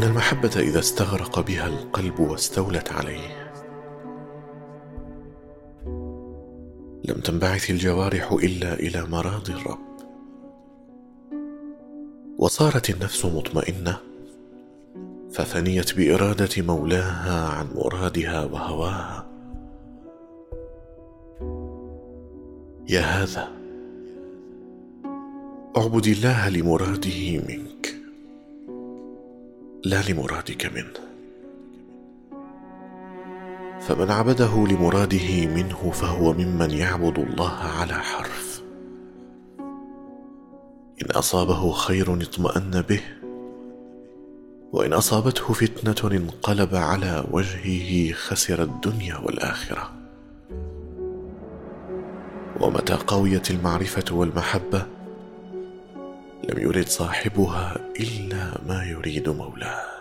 إن المحبة إذا استغرق بها القلب واستولت عليه لم تنبعث الجوارح إلا إلى مراضي الرب، وصارت النفس مطمئنة فثنيت بإرادة مولاها عن مرادها وهواها. يا هذا اعبد الله لمراده منك لا لمرادك منه، فمن عبده لمراده منه فهو ممن يعبد الله على حرف. إن أصابه خير اطمأن به، وإن أصابته فتنة انقلب على وجهه، خسر الدنيا والآخرة. ومتى قويت المعرفة والمحبة لم يرد صاحبها إلا ما يريد مولاه.